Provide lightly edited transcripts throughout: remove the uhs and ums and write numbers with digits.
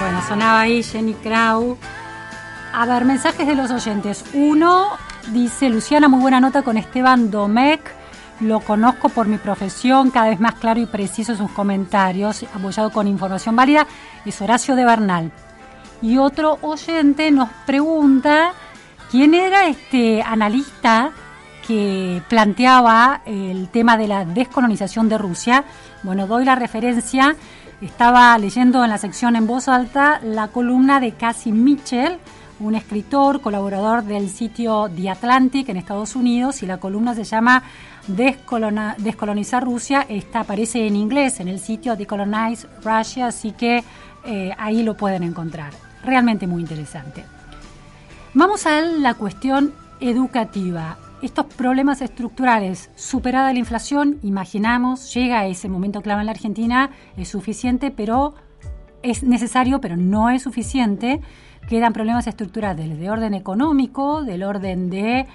Bueno, sonaba ahí Jenny Crow. A ver, mensajes de los oyentes. Uno... dice Luciana, muy buena nota con Esteban Domecq, lo conozco por mi profesión, cada vez más claro y preciso en sus comentarios, apoyado con información válida, es Horacio de Bernal. Y otro oyente nos pregunta quién era este analista que planteaba el tema de la descolonización de Rusia. Bueno, doy la referencia, estaba leyendo en la sección en voz alta la columna de Cassie Mitchell, un escritor, colaborador del sitio The Atlantic en Estados Unidos, y la columna se llama Descolonizar Rusia. Esta aparece en inglés en el sitio Decolonize Russia, así que ahí lo pueden encontrar. Realmente muy interesante. Vamos a la cuestión educativa. Estos problemas estructurales, superada la inflación, imaginamos, llega ese momento clave en la Argentina, es suficiente, pero es necesario, pero no es suficiente. Quedan problemas estructurales de orden económico, del orden del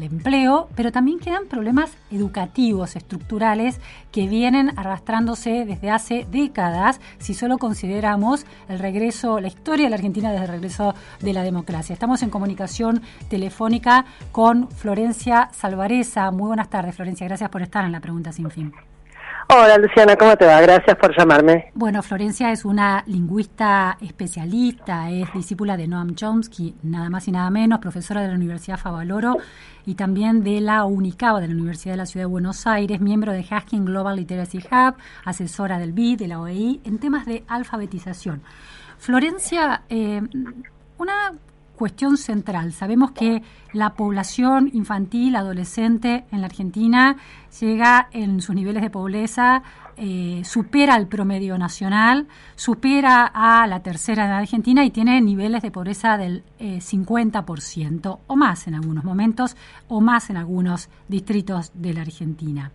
empleo, pero también quedan problemas educativos estructurales que vienen arrastrándose desde hace décadas, si solo consideramos el regreso, la historia de la Argentina desde el regreso de la democracia. Estamos en comunicación telefónica con Florencia Salvareza. Muy buenas tardes, Florencia. Gracias por estar en La Pregunta Sin Fin. Hola Luciana, ¿cómo te va? Gracias por llamarme. Bueno, Florencia es una lingüista especialista, es discípula de Noam Chomsky, nada más y nada menos, profesora de la Universidad Favaloro y también de la UNICABA, de la Universidad de la Ciudad de Buenos Aires, miembro de Hasking Global Literacy Hub, asesora del BID, de la OEI, en temas de alfabetización. Florencia, una cuestión central. Sabemos que la población infantil, adolescente en la Argentina llega en sus niveles de pobreza, supera el promedio nacional, supera a la tercera edad argentina y tiene niveles de pobreza del 50% o más en algunos momentos, o más en algunos distritos de la Argentina.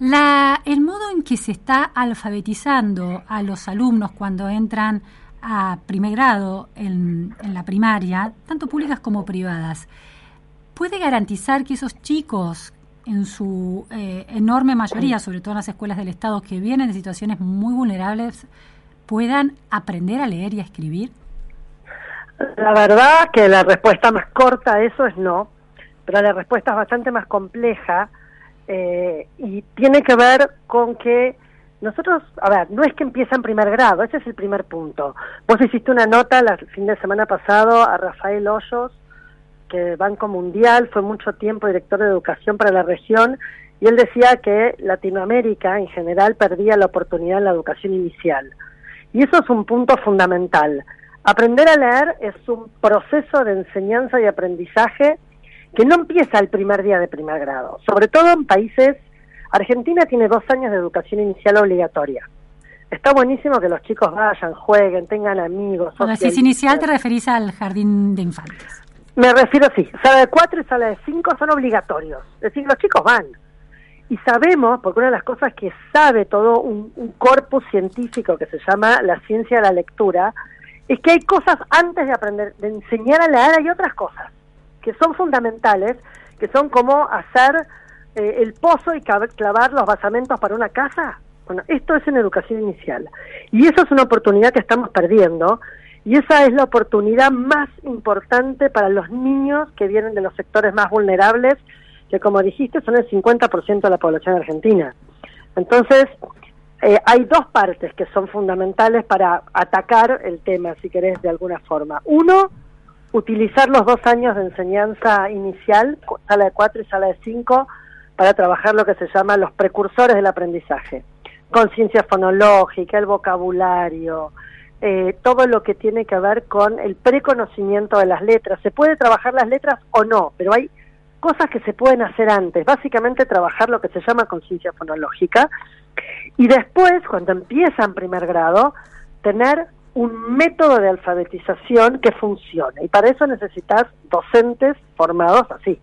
El modo en que se está alfabetizando a los alumnos cuando entran a primer grado en la primaria, tanto públicas como privadas, ¿puede garantizar que esos chicos, en su enorme mayoría, sobre todo en las escuelas del Estado, que vienen de situaciones muy vulnerables, puedan aprender a leer y a escribir? La verdad que la respuesta más corta a eso es no, pero la respuesta es bastante más compleja y tiene que ver con que nosotros, a ver, no es que empieza en primer grado, ese es el primer punto. Vos hiciste una nota el fin de semana pasado a Rafael Hoyos, que Banco Mundial, fue mucho tiempo director de educación para la región, y él decía que Latinoamérica en general perdía la oportunidad en la educación inicial. Y eso es un punto fundamental. Aprender a leer es un proceso de enseñanza y aprendizaje que no empieza el primer día de primer grado, sobre todo en países... Argentina tiene 2 años de educación inicial obligatoria. Está buenísimo que los chicos vayan, jueguen, tengan amigos. Cuando decís inicial, te referís al jardín de infantes. Me refiero, sí. Sala de 4 y sala de 5 son obligatorios. Es decir, los chicos van. Y sabemos, porque una de las cosas que sabe todo un corpus científico que se llama la ciencia de la lectura, es que hay cosas antes de aprender, de enseñar a leer, hay otras cosas que son fundamentales, que son como hacer... el pozo y clavar los basamentos para una casa. Bueno, esto es en educación inicial. Y eso es una oportunidad que estamos perdiendo, y esa es la oportunidad más importante para los niños que vienen de los sectores más vulnerables, que como dijiste son el 50% de la población argentina. Entonces, hay dos partes que son fundamentales para atacar el tema, si querés, de alguna forma. Uno, utilizar los 2 años de enseñanza inicial, sala de 4 y sala de 5, para trabajar lo que se llama los precursores del aprendizaje, conciencia fonológica, el vocabulario, todo lo que tiene que ver con el preconocimiento de las letras. Se puede trabajar las letras o no, pero hay cosas que se pueden hacer antes. Básicamente trabajar lo que se llama conciencia fonológica, Y después, cuando empiezan primer grado, tener un método de alfabetización que funcione. Y para eso necesitas docentes formados así.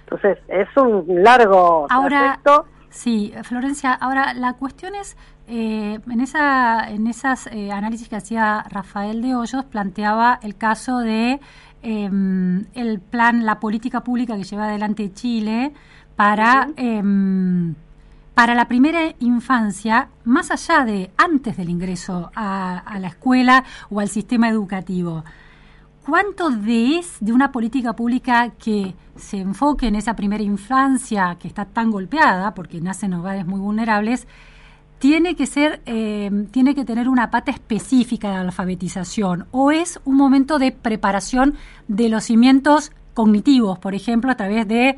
Entonces, es un largo trayecto. Sí, Florencia, ahora la cuestión es, en esas análisis que hacía Rafael de Hoyos, planteaba el caso de el plan, la política pública que lleva adelante Chile para la primera infancia, más allá de antes del ingreso a la escuela o al sistema educativo. ¿Cuánto de una política pública que se enfoque en esa primera infancia que está tan golpeada, porque nacen hogares muy vulnerables, tiene que tener una pata específica de alfabetización? ¿O es un momento de preparación de los cimientos cognitivos, por ejemplo, a través de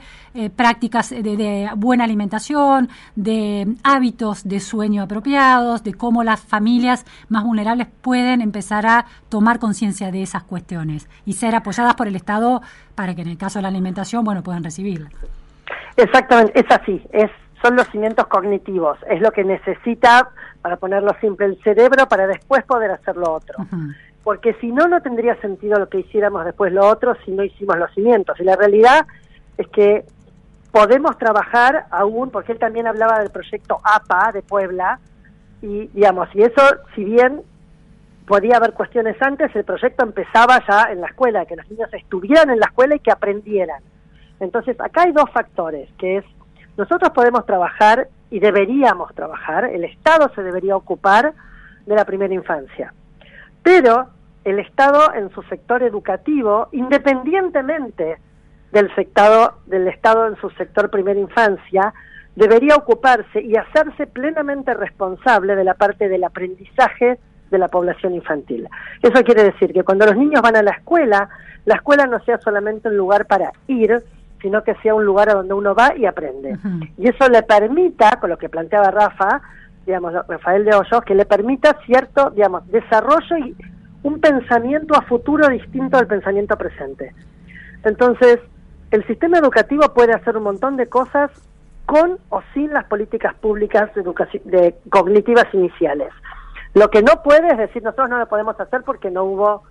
prácticas de buena alimentación, de hábitos de sueño apropiados, de cómo las familias más vulnerables pueden empezar a tomar conciencia de esas cuestiones y ser apoyadas por el Estado para que en el caso de la alimentación, bueno, puedan recibirla? Exactamente, es así, son los cimientos cognitivos, es lo que necesita, para ponerlo simple, el cerebro para después poder hacer lo otro. Uh-huh. Porque si no, no tendría sentido lo que hiciéramos después lo otro si no hicimos los cimientos. Y la realidad es que podemos trabajar aún, porque él también hablaba del proyecto APA de Puebla, y eso, si bien podía haber cuestiones antes, el proyecto empezaba ya en la escuela, que los niños estuvieran en la escuela y que aprendieran. Entonces, acá hay dos factores, que es, nosotros podemos trabajar y deberíamos trabajar, el Estado se debería ocupar de la primera infancia. Pero el Estado en su sector educativo, independientemente del Estado en su sector primera infancia, debería ocuparse y hacerse plenamente responsable de la parte del aprendizaje de la población infantil. Eso quiere decir que cuando los niños van a la escuela no sea solamente un lugar para ir, sino que sea un lugar a donde uno va y aprende. Uh-huh. Y eso le permita, con lo que planteaba Rafael de Hoyos, que le permita cierto, desarrollo y un pensamiento a futuro distinto del pensamiento presente. Entonces, el sistema educativo puede hacer un montón de cosas con o sin las políticas públicas de cognitivas iniciales. Lo que no puede es decir, nosotros no lo podemos hacer porque no hubo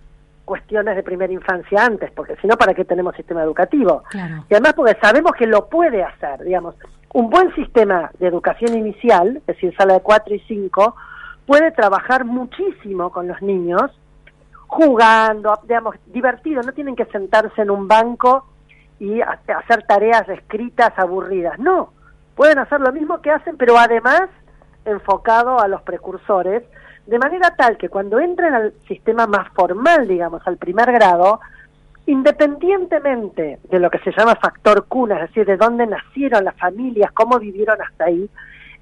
cuestiones de primera infancia antes, porque si no, ¿para qué tenemos sistema educativo? Claro. Y además porque sabemos que lo puede hacer, Un buen sistema de educación inicial, es decir, sala de 4 y 5, puede trabajar muchísimo con los niños, jugando, divertido, no tienen que sentarse en un banco y hacer tareas escritas aburridas, no, pueden hacer lo mismo que hacen, pero además enfocado a los precursores, de manera tal que cuando entren al sistema más formal, al primer grado, independientemente de lo que se llama factor cuna, es decir, de dónde nacieron las familias, cómo vivieron hasta ahí,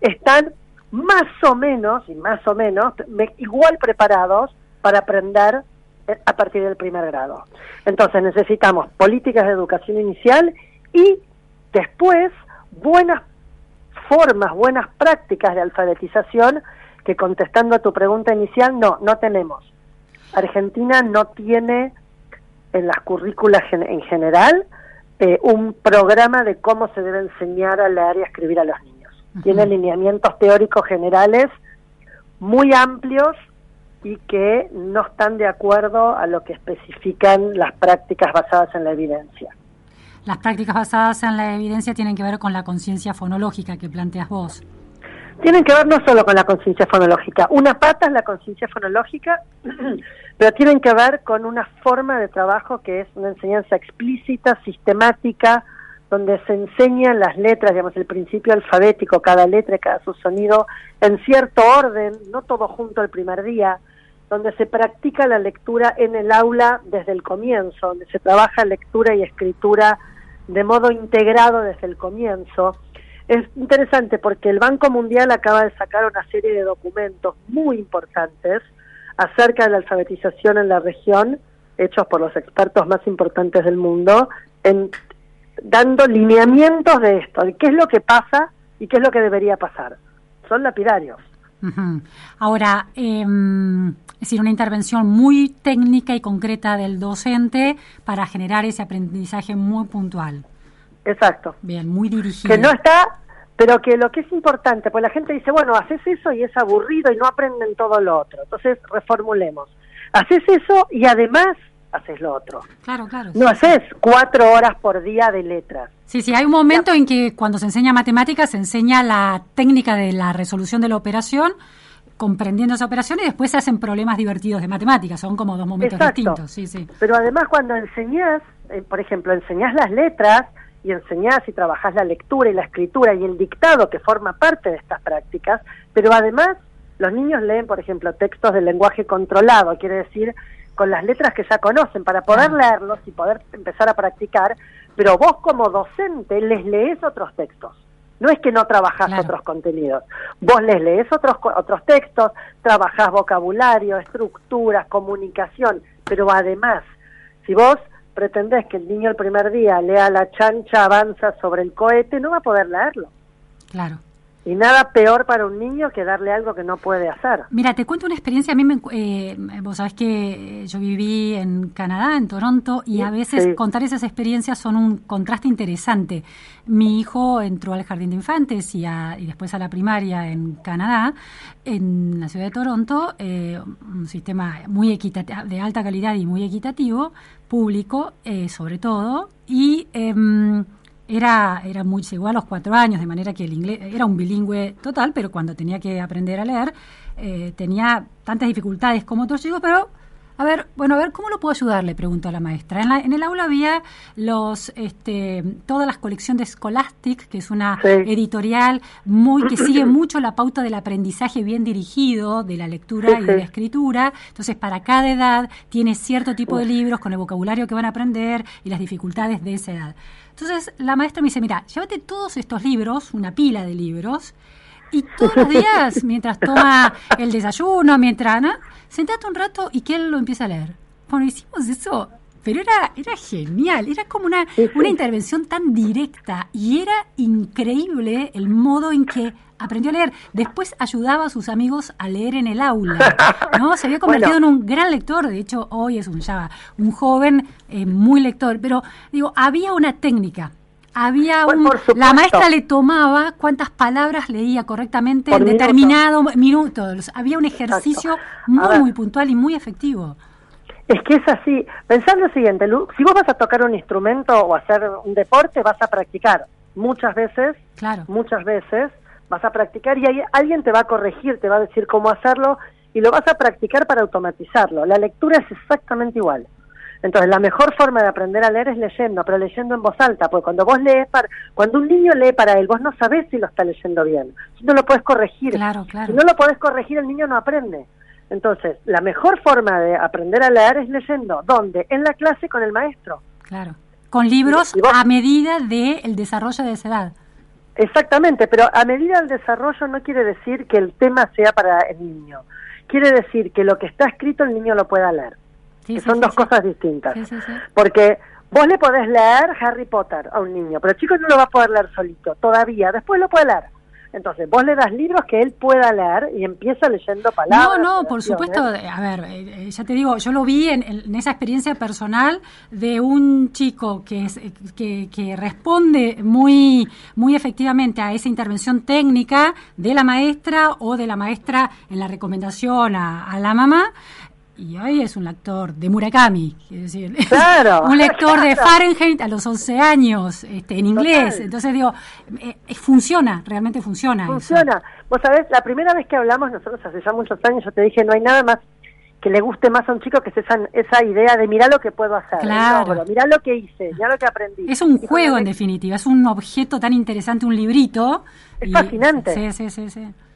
están más o menos igual preparados para aprender a partir del primer grado. Entonces necesitamos políticas de educación inicial y después buenas formas, buenas prácticas de alfabetización que, contestando a tu pregunta inicial, no tenemos. Argentina no tiene en las currículas en general, un programa de cómo se debe enseñar a leer y a escribir a los niños. Uh-huh. Tiene lineamientos teóricos generales muy amplios y que no están de acuerdo a lo que especifican las prácticas basadas en la evidencia. Las prácticas basadas en la evidencia tienen que ver con la conciencia fonológica que planteas vos. Tienen que ver no solo con la conciencia fonológica, una pata es la conciencia fonológica, pero tienen que ver con una forma de trabajo que es una enseñanza explícita, sistemática, donde se enseñan las letras, el principio alfabético, cada letra, cada subsonido, en cierto orden, no todo junto el primer día, donde se practica la lectura en el aula desde el comienzo, donde se trabaja lectura y escritura de modo integrado desde el comienzo. Es interesante porque el Banco Mundial acaba de sacar una serie de documentos muy importantes acerca de la alfabetización en la región, hechos por los expertos más importantes del mundo, dando lineamientos de esto, de qué es lo que pasa y qué es lo que debería pasar. Son lapidarios. Uh-huh. Ahora, es decir, una intervención muy técnica y concreta del docente para generar ese aprendizaje muy puntual. Exacto. Bien, muy dirigido. Que no está Pero que lo que es importante, pues la gente dice, bueno, haces eso y es aburrido y no aprenden todo lo otro. Entonces, reformulemos. Haces eso y además haces lo otro. Claro, claro. No haces 4 horas por día de letras. Sí, sí, hay un momento en que cuando se enseña matemáticas, se enseña la técnica de la resolución de la operación, comprendiendo esa operación, y después se hacen problemas divertidos de matemáticas. Son como dos momentos distintos. Sí, sí. Pero además cuando enseñás, por ejemplo, enseñás las letras y enseñás y trabajás la lectura y la escritura y el dictado que forma parte de estas prácticas, pero además los niños leen, por ejemplo, textos de lenguaje controlado, quiere decir con las letras que ya conocen, para poder leerlos y poder empezar a practicar, pero vos como docente les lees otros textos. No es que no trabajás otros contenidos. Vos les lees otros textos, trabajás vocabulario, estructuras, comunicación, pero además, si vos pretendés que el niño el primer día lea La chancha avanza sobre el cohete, no va a poder leerlo. Claro. Y nada peor para un niño que darle algo que no puede hacer. Mira, te cuento una experiencia. A mí vos sabés que yo viví en Canadá, en Toronto, y a veces contar esas experiencias son un contraste interesante. Mi hijo entró al jardín de infantes y después a la primaria en Canadá, en la ciudad de Toronto, un sistema muy de alta calidad y muy equitativo, público sobre todo, y... Era muy, llegó a los 4 años, de manera que el inglés era un bilingüe total, pero cuando tenía que aprender a leer tenía tantas dificultades como otros chicos, pero a ver, ¿cómo lo puedo ayudar?, le preguntó a la maestra. En el aula había todas las colecciones de Scholastic, que es una editorial que sigue mucho la pauta del aprendizaje bien dirigido, de la lectura y de la escritura. Entonces, para cada edad tiene cierto tipo de libros con el vocabulario que van a aprender y las dificultades de esa edad. Entonces, la maestra me dice, mira, llévate todos estos libros, una pila de libros, y todos los días, mientras toma el desayuno, sentate un rato y que él lo empiece a leer. Bueno, hicimos eso, pero era genial, era como una intervención tan directa, y era increíble el modo en que aprendió a leer. Después ayudaba a sus amigos a leer en el aula, ¿no? Se había convertido en un gran lector. De hecho, hoy es un joven muy lector, pero digo, había una técnica. La maestra le tomaba cuántas palabras leía correctamente por en determinado minuto. Había un ejercicio muy puntual y muy efectivo. Es que es así. Pensá en lo siguiente, Lu, si vos vas a tocar un instrumento o hacer un deporte, vas a practicar muchas veces vas a practicar y alguien te va a corregir, te va a decir cómo hacerlo y lo vas a practicar para automatizarlo. La lectura es exactamente igual. Entonces, la mejor forma de aprender a leer es leyendo, pero leyendo en voz alta, porque cuando vos lees cuando un niño lee para él, vos no sabés si lo está leyendo bien, si no lo podés corregir. Claro. Si no lo podés corregir, el niño no aprende. Entonces, la mejor forma de aprender a leer es leyendo. ¿Dónde? En la clase con el maestro. Claro. Con libros a medida del desarrollo de esa edad. Exactamente, pero a medida del desarrollo no quiere decir que el tema sea para el niño. Quiere decir que lo que está escrito el niño lo pueda leer. Que son dos cosas distintas. Sí. Porque vos le podés leer Harry Potter a un niño, pero el chico no lo va a poder leer solito todavía, después lo puede leer. Entonces, vos le das libros que él pueda leer y empieza leyendo palabras. No, por supuesto. A ver, ya te digo, yo lo vi en esa experiencia personal de un chico que responde muy, muy efectivamente a esa intervención técnica de la maestra o de la maestra en la recomendación a la mamá. Y hoy es un lector de Murakami, quiero decir, un lector de Fahrenheit a los 11 años en inglés. Total. Entonces digo, realmente funciona. Eso. Vos sabés, la primera vez que hablamos nosotros hace ya muchos años, yo te dije, no hay nada más que le guste más a un chico que es esa idea de mirá lo que puedo hacer, mirá lo que hice, mirá lo que aprendí. Es un juego en definitiva, es un objeto tan interesante, un librito. Es fascinante. Sí.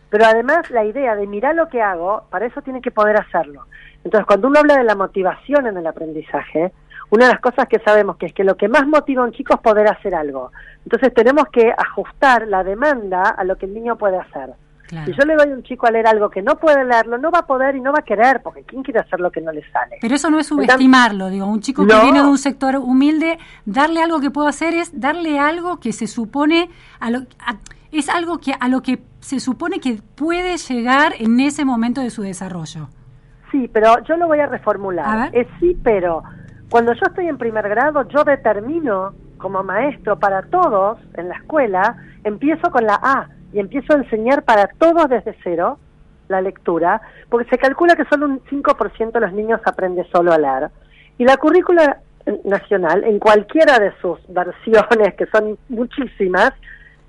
Pero además la idea de mirá lo que hago, para eso tiene que poder hacerlo. Entonces, cuando uno habla de la motivación en el aprendizaje, una de las cosas que sabemos que es que lo que más motiva a un chico es poder hacer algo. Entonces, tenemos que ajustar la demanda a lo que el niño puede hacer. Claro. Si yo le doy a un chico a leer algo que no puede leerlo, no va a poder y no va a querer, porque ¿quién quiere hacer lo que no le sale? Pero eso no es subestimarlo, digo, un chico que viene de un sector humilde, darle algo que pueda hacer es darle algo que se supone es algo que a lo que se supone que puede llegar en ese momento de su desarrollo. Sí, pero yo lo voy a reformular. Es sí, pero cuando yo estoy en primer grado, yo determino como maestro para todos en la escuela, empiezo con la A y empiezo a enseñar para todos desde cero la lectura, porque se calcula que solo un 5% de los niños aprende solo a leer. Y la currícula nacional, en cualquiera de sus versiones, que son muchísimas,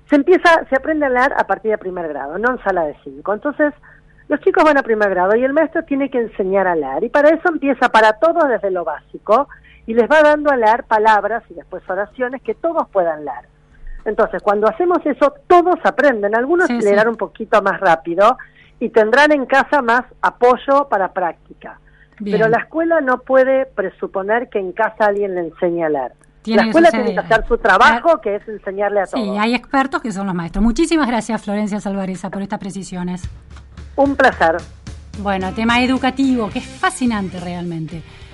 se aprende a leer a partir de primer grado, no en sala de 5. Entonces, los chicos van a primer grado y el maestro tiene que enseñar a leer. Y para eso empieza para todos desde lo básico y les va dando a leer palabras y después oraciones que todos puedan leer. Entonces, cuando hacemos eso, todos aprenden. Algunos leerán un poquito más rápido y tendrán en casa más apoyo para práctica. Bien. Pero la escuela no puede presuponer que en casa alguien le enseñe a leer. La escuela tiene que hacer su trabajo, que es enseñarle a todos. Sí, hay expertos que son los maestros. Muchísimas gracias, Florencia Salvareza, por estas precisiones. Un placer. Bueno, tema educativo, que es fascinante realmente.